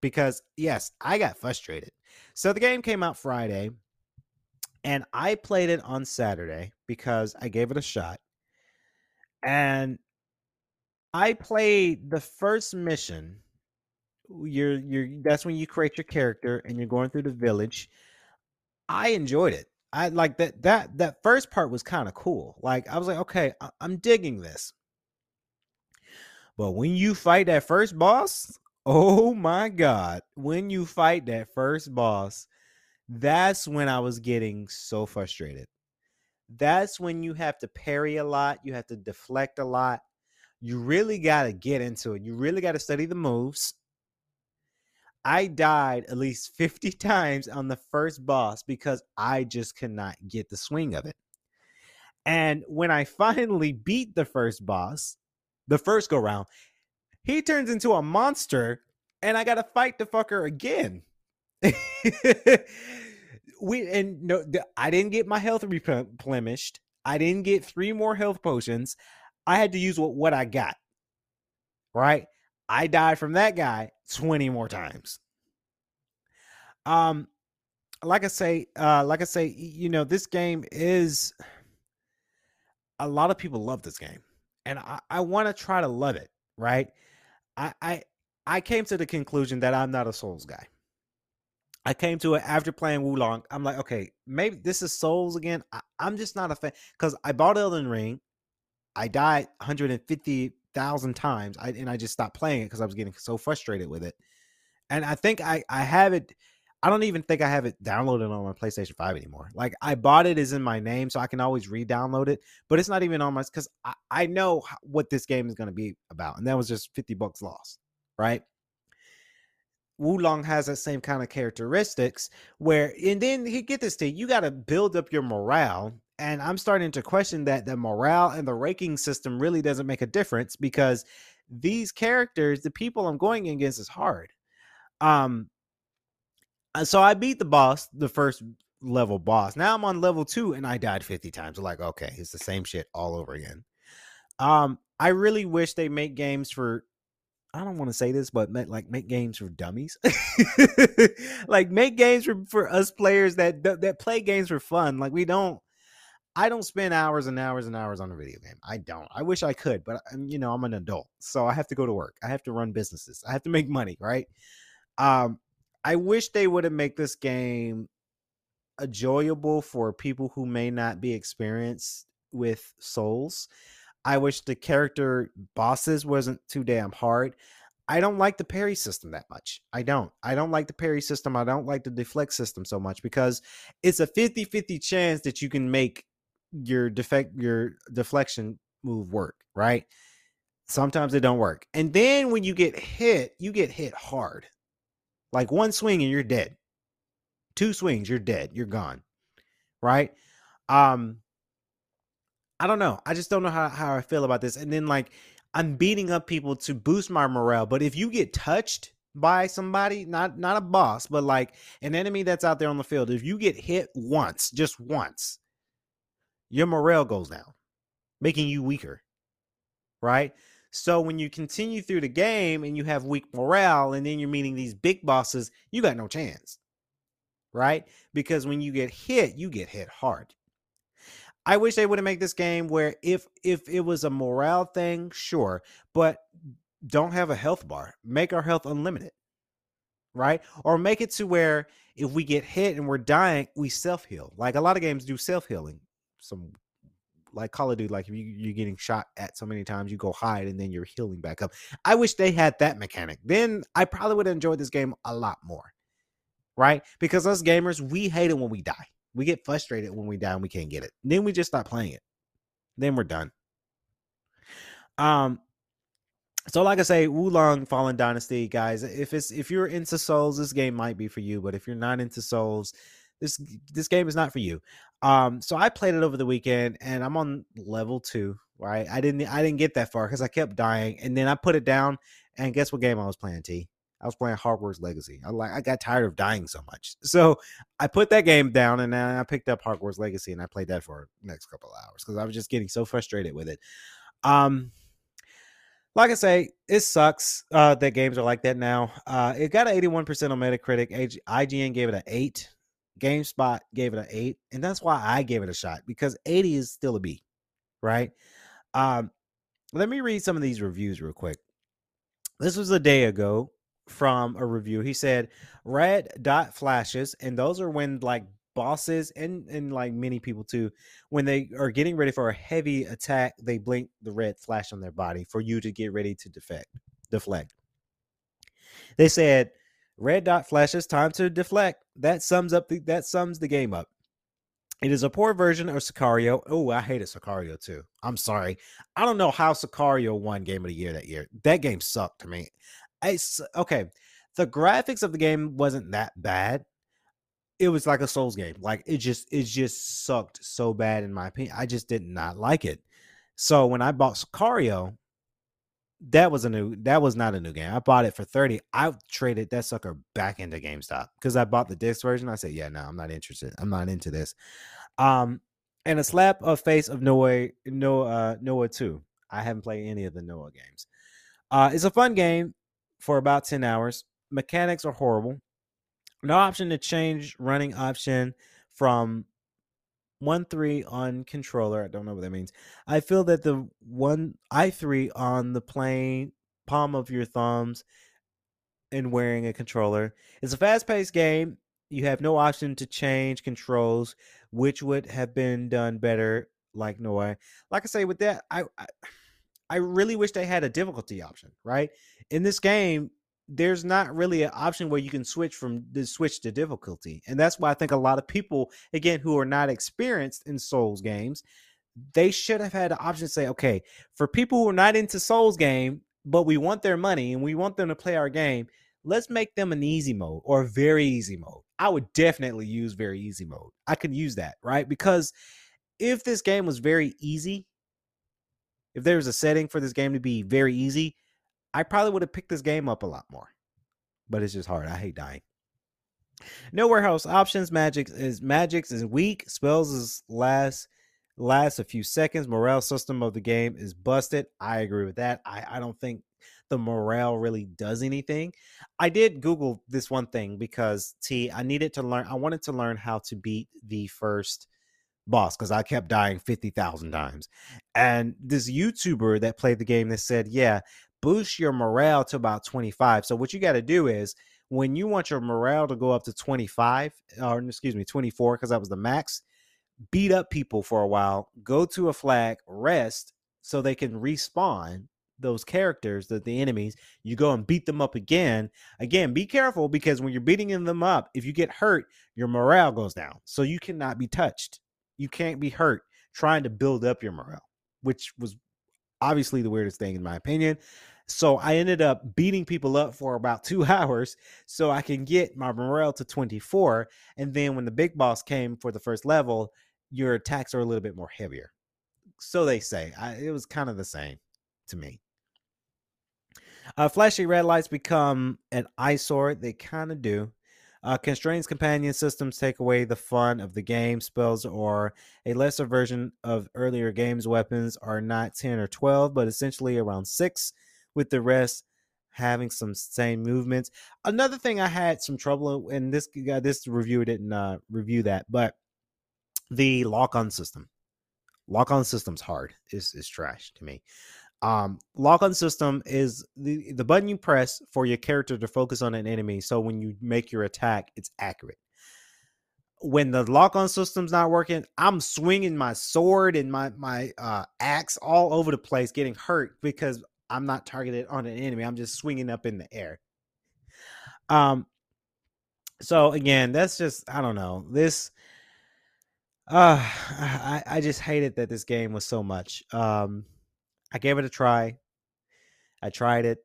Because, yes, I got frustrated. So the game came out Friday. And I played it on Saturday because I gave it a shot. And I played the first mission. That's when you create your character and you're going through the village. I enjoyed it. I like that first part was kind of cool. Like I was like, okay, I'm digging this. But when you fight that first boss, oh my God, when you fight that first boss, that's when I was getting so frustrated. That's when you have to parry a lot. You have to deflect a lot. You really got to get into it. You really got to study the moves. I died at least 50 times on the first boss because I just could not get the swing of it. And when I finally beat the first boss, the first go round, he turns into a monster and I got to fight the fucker again. I didn't get my health replenished. I didn't get 3 more health potions. I had to use what I got. Right? I died from that guy 20 more times. Like I say, you know, this game is, a lot of people love this game and I want to try to love it. Right? I came to the conclusion that I'm not a Souls guy. I came to it after playing Wulong. I'm like, okay, maybe this is Souls again. I'm just not a fan because I bought Elden Ring. I died 150,000 times and I just stopped playing it because I was getting so frustrated with it. And I think I have it. I don't even think I have it downloaded on my PlayStation 5 anymore. Like I bought it is in my name, so I can always re-download it, but it's not even on my, because I know what this game is going to be about. And that was just $50 lost, right? Wulong has that same kind of characteristics where, and then he get this thing, you got to build up your morale. And I'm starting to question that the morale and the ranking system really doesn't make a difference because these characters, the people I'm going against is hard. So I beat the boss, the first level boss. Now I'm on level 2 and I died 50 times. I'm like, okay, it's the same shit all over again. I really wish they make games for, I don't want to say this, but make games for dummies, like make games for us players that play games for fun. Like I don't spend hours and hours and hours on a video game. I don't. I wish I could, but I'm an adult, so I have to go to work. I have to run businesses. I have to make money. Right. I wish they would have made this game enjoyable for people who may not be experienced with Souls. I wish the character bosses wasn't too damn hard. I don't like the parry system that much. I don't like the parry system. I don't like the deflect system so much because it's a 50-50 chance that you can make your deflection move work, right? Sometimes it don't work. And then when you get hit hard. Like one swing and you're dead. 2 swings, you're dead. You're gone. Right? I don't know. I just don't know how I feel about this. And then like I'm beating up people to boost my morale. But if you get touched by somebody, not a boss, but like an enemy that's out there on the field, if you get hit once, just once, your morale goes down, making you weaker. Right? So when you continue through the game and you have weak morale and then you're meeting these big bosses, you got no chance. Right? Because when you get hit hard. I wish they would have made this game where if it was a morale thing, sure, but don't have a health bar. Make our health unlimited, right? Or make it to where if we get hit and we're dying, we self-heal. Like a lot of games do self-healing. Some like Call of Duty, like if you're getting shot at so many times, you go hide and then you're healing back up. I wish they had that mechanic. Then I probably would have enjoyed this game a lot more, right? Because us gamers, we hate it when we die. We get frustrated when we die and we can't get it. Then we just stop playing it. Then we're done. So like I say, Wulong Fallen Dynasty, guys, if you're into Souls, this game might be for you. But if you're not into Souls, this game is not for you. So I played it over the weekend and I'm on level 2, right? I didn't get that far because I kept dying. And then I put it down and guess what game I was playing, T? I was playing Hogwarts Legacy. I got tired of dying so much. So I put that game down and then I picked up Hogwarts Legacy and I played that for the next couple of hours because I was just getting so frustrated with it. Like I say, it sucks that games are like that now. It got an 81% on Metacritic. IGN gave it an 8. GameSpot gave it an 8. And that's why I gave it a shot because 80 is still a B, right? Let me read some of these reviews real quick. This was a day ago. From a review, he said red dot flashes, and those are when like bosses and like many people too, when they are getting ready for a heavy attack, they blink the red flash on their body for you to get ready to deflect. They said red dot flashes, time to deflect. That sums the game up. It is a poor version of Sicario. Oh, I hated Sicario too. I'm sorry. I don't know how Sicario won Game of the Year that year. That game sucked to me. It's okay. The graphics of the game wasn't that bad. It was like a Souls game. Like it just sucked so bad in my opinion. I just did not like it. So when I bought Sicario, that was not a new game. I bought it for $30. I traded that sucker back into GameStop because I bought the disc version. I said, yeah, no, I'm not interested. I'm not into this. And a slap of face of Nioh 2. I haven't played any of the Nioh games. It's a fun game for about 10 hours. Mechanics are horrible. No option to change running option from 1-3 on controller. I don't know what that means. I feel that the one I3 on the plain palm of your thumbs and wearing a controller. It's a fast-paced game. You have no option to change controls, which would have been done better like Nioh. Like I say, with that, I really wish they had a difficulty option, right? In this game, there's not really an option where you can switch to difficulty. And that's why I think a lot of people, again, who are not experienced in Souls games, they should have had an option to say, okay, for people who are not into Souls game, but we want their money and we want them to play our game, let's make them an easy mode or a very easy mode. I would definitely use very easy mode. I could use that, right? Because if this game was very easy, if there was a setting for this game to be very easy, I probably would have picked this game up a lot more, but it's just hard. I hate dying. No warehouse options. Magic is weak. Spells is last a few seconds. Morale system of the game is busted. I agree with that. I don't think the morale really does anything. I did Google this one thing because I wanted to learn how to beat the first boss because I kept dying 50,000 times. And this YouTuber that played the game that said, yeah, boost your morale to about 25. So what you got to do is when you want your morale to go up to 24, because that was the max, beat up people for a while, go to a flag, rest so they can respawn those characters, the enemies. You go and beat them up again. Again, be careful because when you're beating them up, if you get hurt, your morale goes down. So you cannot be touched. You can't be hurt trying to build up your morale, which was obviously the weirdest thing in my opinion. So I ended up beating people up for about 2 hours so I can get my morale to 24. And then when the big boss came for the first level, your attacks are a little bit more heavier. So they say. It was kind of the same to me. Flashy red lights become an eyesore. They kind of do. Constraints companion systems take away the fun of the game. Spells are a lesser version of earlier games. Weapons are not 10 or 12, but essentially around 6, with the rest having some same movements. Another thing I had some trouble, and this reviewer didn't review that, but the lock-on system. Lock-on system's hard. It's trash to me. Lock-on system is the button you press for your character to focus on an enemy, so when you make your attack, it's accurate. When the lock-on system's not working, I'm swinging my sword and my axe all over the place, getting hurt because I'm not targeted on an enemy. I'm just swinging up in the air. So again, that's just, I don't know, this I just hated that this game was so much. I gave it a try. I tried it.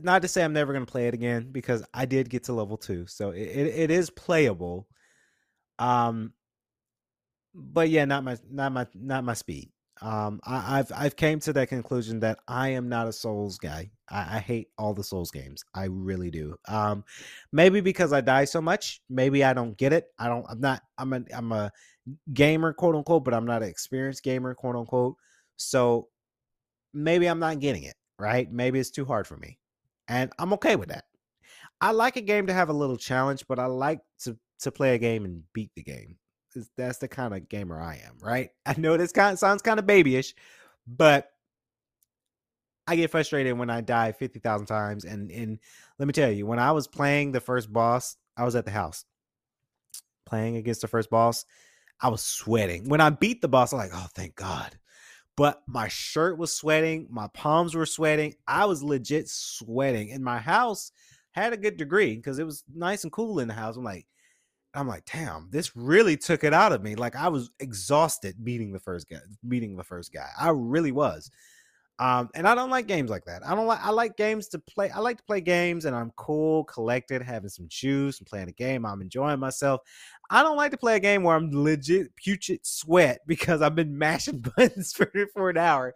Not to say I'm never going to play it again, because I did get to level 2. So it is playable. But yeah, not my speed. I've came to that conclusion that I am not a Souls guy. I hate all the Souls games. I really do. Maybe because I die so much, maybe I don't get it. I'm a gamer, quote unquote, but I'm not an experienced gamer, quote unquote. So maybe I'm not getting it, right? Maybe it's too hard for me. And I'm okay with that. I like a game to have a little challenge, but I like to play a game and beat the game. That's the kind of gamer I am, right? I know this kind of sounds kind of babyish, but I get frustrated when I die 50,000 times. And let me tell you, when I was playing the first boss, I was at the house playing against the first boss. I was sweating. When I beat the boss, I'm like, oh, thank God. But my shirt was sweating. My palms were sweating. I was legit sweating. And my house had a good degree because it was nice and cool in the house. I'm like, damn, this really took it out of me. Like I was exhausted beating the first guy. I really was. And I don't like games like that. I like games to play. I like to play games and I'm cool, collected, having some juice and playing a game. I'm enjoying myself. I don't like to play a game where I'm legit putrid sweat because I've been mashing buttons for an hour.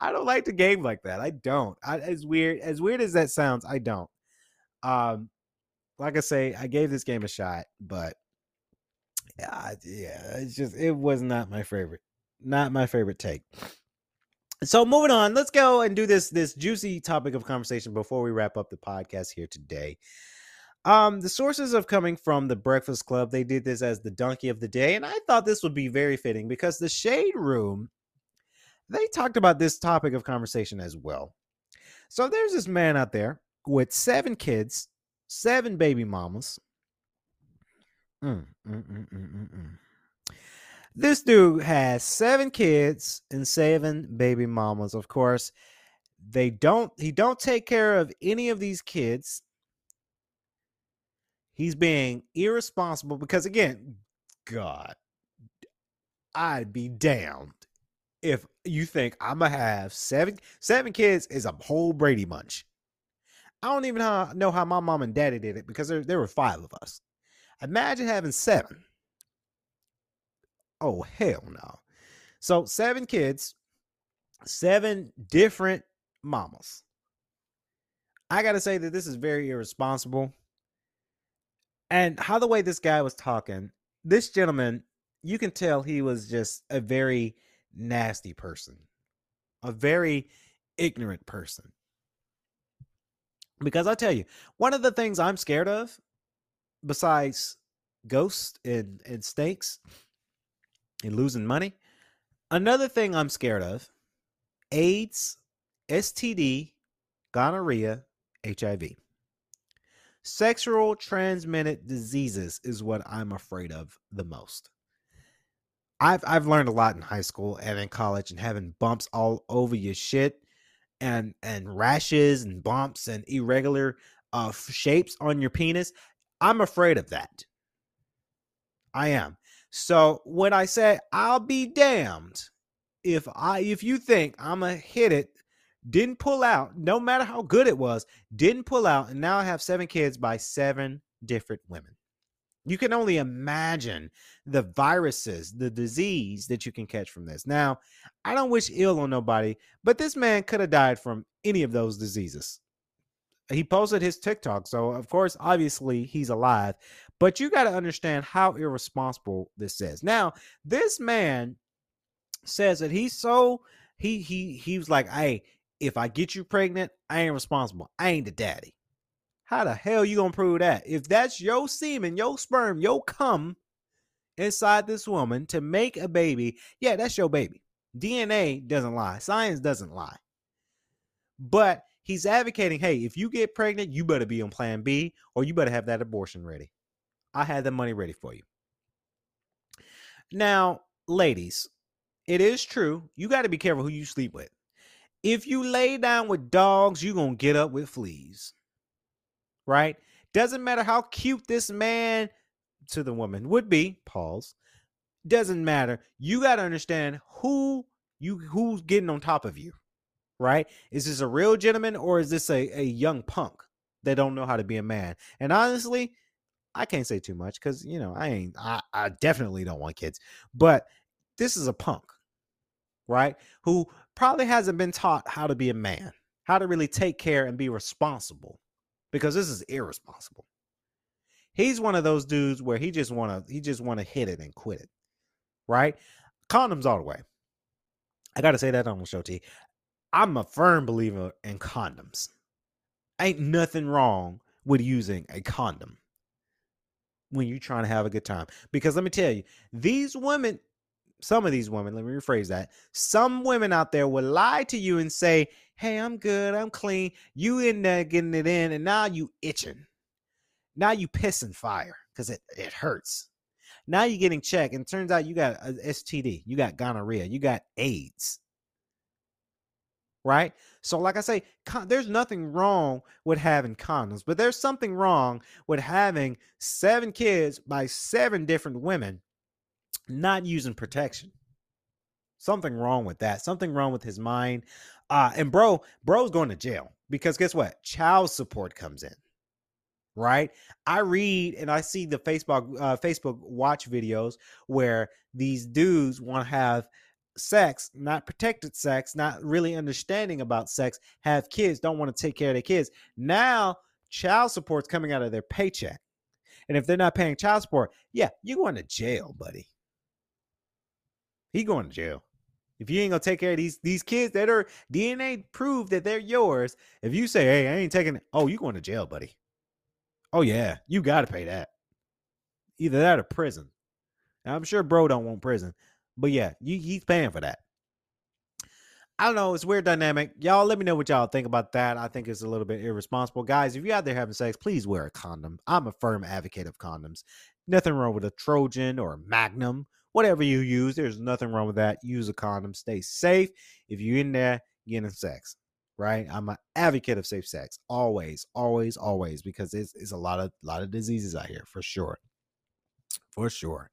I don't like the game like that. I don't. As weird as that sounds, I don't. Like I say, I gave this game a shot, but yeah, it was not my favorite. Not my favorite take. So moving on, let's go and do this juicy topic of conversation before we wrap up the podcast here today. The sources are coming from The Breakfast Club. They did this as the donkey of the day, and I thought this would be very fitting because The Shade Room, they talked about this topic of conversation as well. So there's this man out there with 7 kids, 7 baby mamas. This dude has 7 kids and 7 baby mamas. Of course, he don't take care of any of these kids. He's being irresponsible because, again, God, I'd be damned if you think I'm gonna have seven kids is a whole Brady Bunch. I don't even know how my mom and daddy did it because there were 5 of us. Imagine having 7. Oh, hell no. So 7 kids, 7 different mamas. I got to say that this is very irresponsible. And how the way this guy was talking, this gentleman, you can tell he was just a very nasty person, a very ignorant person. Because I tell you, one of the things I'm scared of, besides ghosts and snakes, and losing money. Another thing I'm scared of, AIDS, STD, gonorrhea, HIV. Sexual transmitted diseases is what I'm afraid of the most. I've learned a lot in high school and in college and having bumps all over your shit and rashes and bumps and irregular shapes on your penis. I'm afraid of that. I am. So when I say I'll be damned if you think I'm going to hit it, didn't pull out, no matter how good it was, didn't pull out, and now I have 7 kids by 7 different women. You can only imagine the viruses, the disease that you can catch from this. Now, I don't wish ill on nobody, but this man could have died from any of those diseases. He posted his TikTok, so of course, obviously, he's alive. But you got to understand how irresponsible this is. Now, this man says that he's so he was like, "Hey, if I get you pregnant, I ain't responsible. I ain't the daddy." How the hell you gonna prove that? If that's your semen, your sperm, your cum inside this woman to make a baby, yeah, that's your baby. DNA doesn't lie. Science doesn't lie. But he's advocating, hey, if you get pregnant, you better be on plan B or you better have that abortion ready. I had the money ready for you. Now, ladies, it is true. You got to be careful who you sleep with. If you lay down with dogs, you're going to get up with fleas. Right? Doesn't matter how cute this man to the woman would be. Pause. Doesn't matter. You got to understand who's getting on top of you. Right? Is this a real gentleman or is this a young punk that don't know how to be a man? And honestly, I can't say too much because, you know, I definitely don't want kids, but this is a punk, right? Who probably hasn't been taught how to be a man, how to really take care and be responsible, because this is irresponsible. He's one of those dudes where he just want to hit it and quit it, right? Condoms all the way. I got to say that on the show, T. I'm a firm believer in condoms. Ain't nothing wrong with using a condom when you're trying to have a good time. Because let me tell you, these women, some of these women, let me rephrase that. Some women out there will lie to you and say, hey, I'm good, I'm clean. You in there getting it in and now you itching. Now you pissing fire because it hurts. Now you're getting checked and it turns out you got an STD. You got gonorrhea. You got AIDS. Right? So like I say, there's nothing wrong with having condoms, but there's something wrong with having 7 kids by 7 different women, not using protection. Something wrong with that. Something wrong with his mind. And bro's going to jail because guess what? Child support comes in. Right. I read and I see the Facebook watch videos where these dudes want to have sex, not protected sex, not really understanding about sex, have kids, don't want to take care of their kids. Now child support's coming out of their paycheck. And if they're not paying child support, yeah, you're going to jail, buddy. He going to jail. If you ain't going to take care of these kids that are DNA proved that they're yours. If you say, hey, I ain't taking it. Oh, you going to jail, buddy. Oh, yeah, you got to pay that. Either that or prison. Now, I'm sure bro don't want prison. But, yeah, he's paying for that. I don't know. It's a weird dynamic. Y'all, let me know what y'all think about that. I think it's a little bit irresponsible. Guys, if you're out there having sex, please wear a condom. I'm a firm advocate of condoms. Nothing wrong with a Trojan or a Magnum. Whatever you use, there's nothing wrong with that. Use a condom. Stay safe. If you're in there, getting sex. Right. I'm an advocate of safe sex. Always, always, always, because it's a lot of diseases out here for sure. For sure.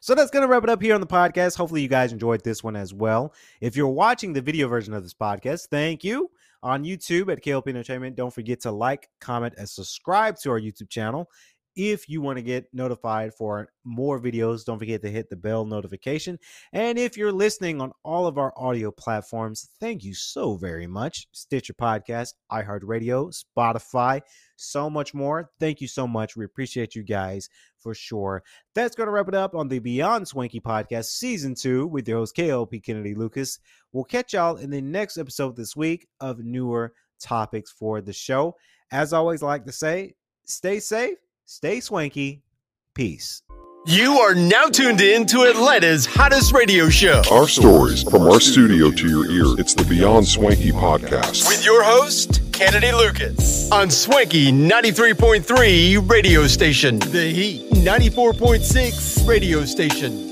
So that's going to wrap it up here on the podcast. Hopefully you guys enjoyed this one as well. If you're watching the video version of this podcast, thank you. On YouTube at KLP Entertainment, don't forget to like, comment, and subscribe to our YouTube channel. If you want to get notified for more videos, don't forget to hit the bell notification. And if you're listening on all of our audio platforms, thank you so very much. Stitcher Podcast, iHeartRadio, Spotify, so much more. Thank you so much. We appreciate you guys for sure. That's going to wrap it up on the Beyond Swanky Podcast Season 2 with your host, KLP Kennedy Lucas. We'll catch y'all in the next episode this week of newer topics for the show. As always, I like to say, stay safe. Stay swanky. Peace. You are now tuned in to Atlanta's hottest radio show. Our stories from our studio to your ear. It's the Beyond Swanky Podcast. With your host, Kennedy Lucas. On Swanky 93.3 radio station. The Heat 94.6 radio station.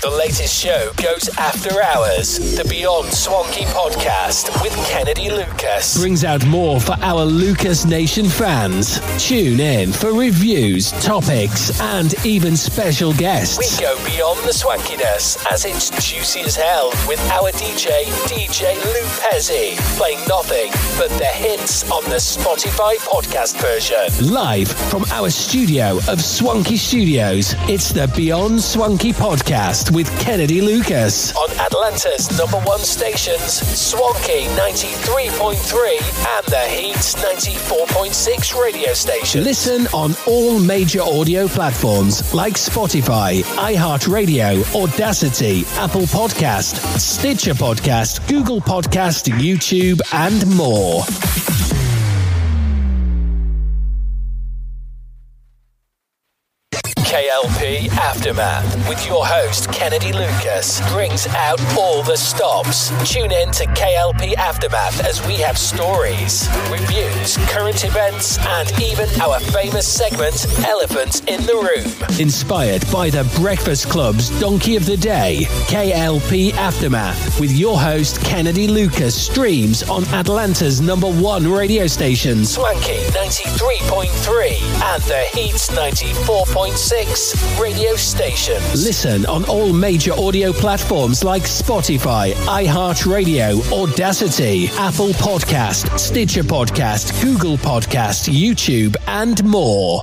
The latest show goes after hours. The Beyond Swanky Podcast with Kennedy Lucas brings out more for our Lucas Nation fans. Tune in for reviews, topics, and even special guests. We go beyond the swankiness as it's juicy as hell with our DJ Lupezi, playing nothing but the hits on the Spotify podcast version. Live from our studio of Swanky Studios, it's the Beyond Swanky Podcast with Kennedy Lucas on Atlanta's #1 stations, Swanky 93.3 and The Heat 94.6 radio station. Listen on all major audio platforms like Spotify, iHeartRadio, Audacity, Apple Podcast, Stitcher Podcast, Google Podcast, YouTube, and more. KLP Aftermath with your host Kennedy Lucas brings out all the stops. Tune in to KLP Aftermath as we have stories, reviews, current events, and even our famous segment, Elephant in the Room. Inspired by The Breakfast Club's Donkey of the Day, KLP Aftermath with your host Kennedy Lucas streams on Atlanta's #1 radio station, Swanky 93.3 and The Heat 94.6. Radio station. Listen on all major audio platforms like Spotify, iHeartRadio, Audacity, Apple Podcast, Stitcher Podcast, Google Podcast, YouTube, and more.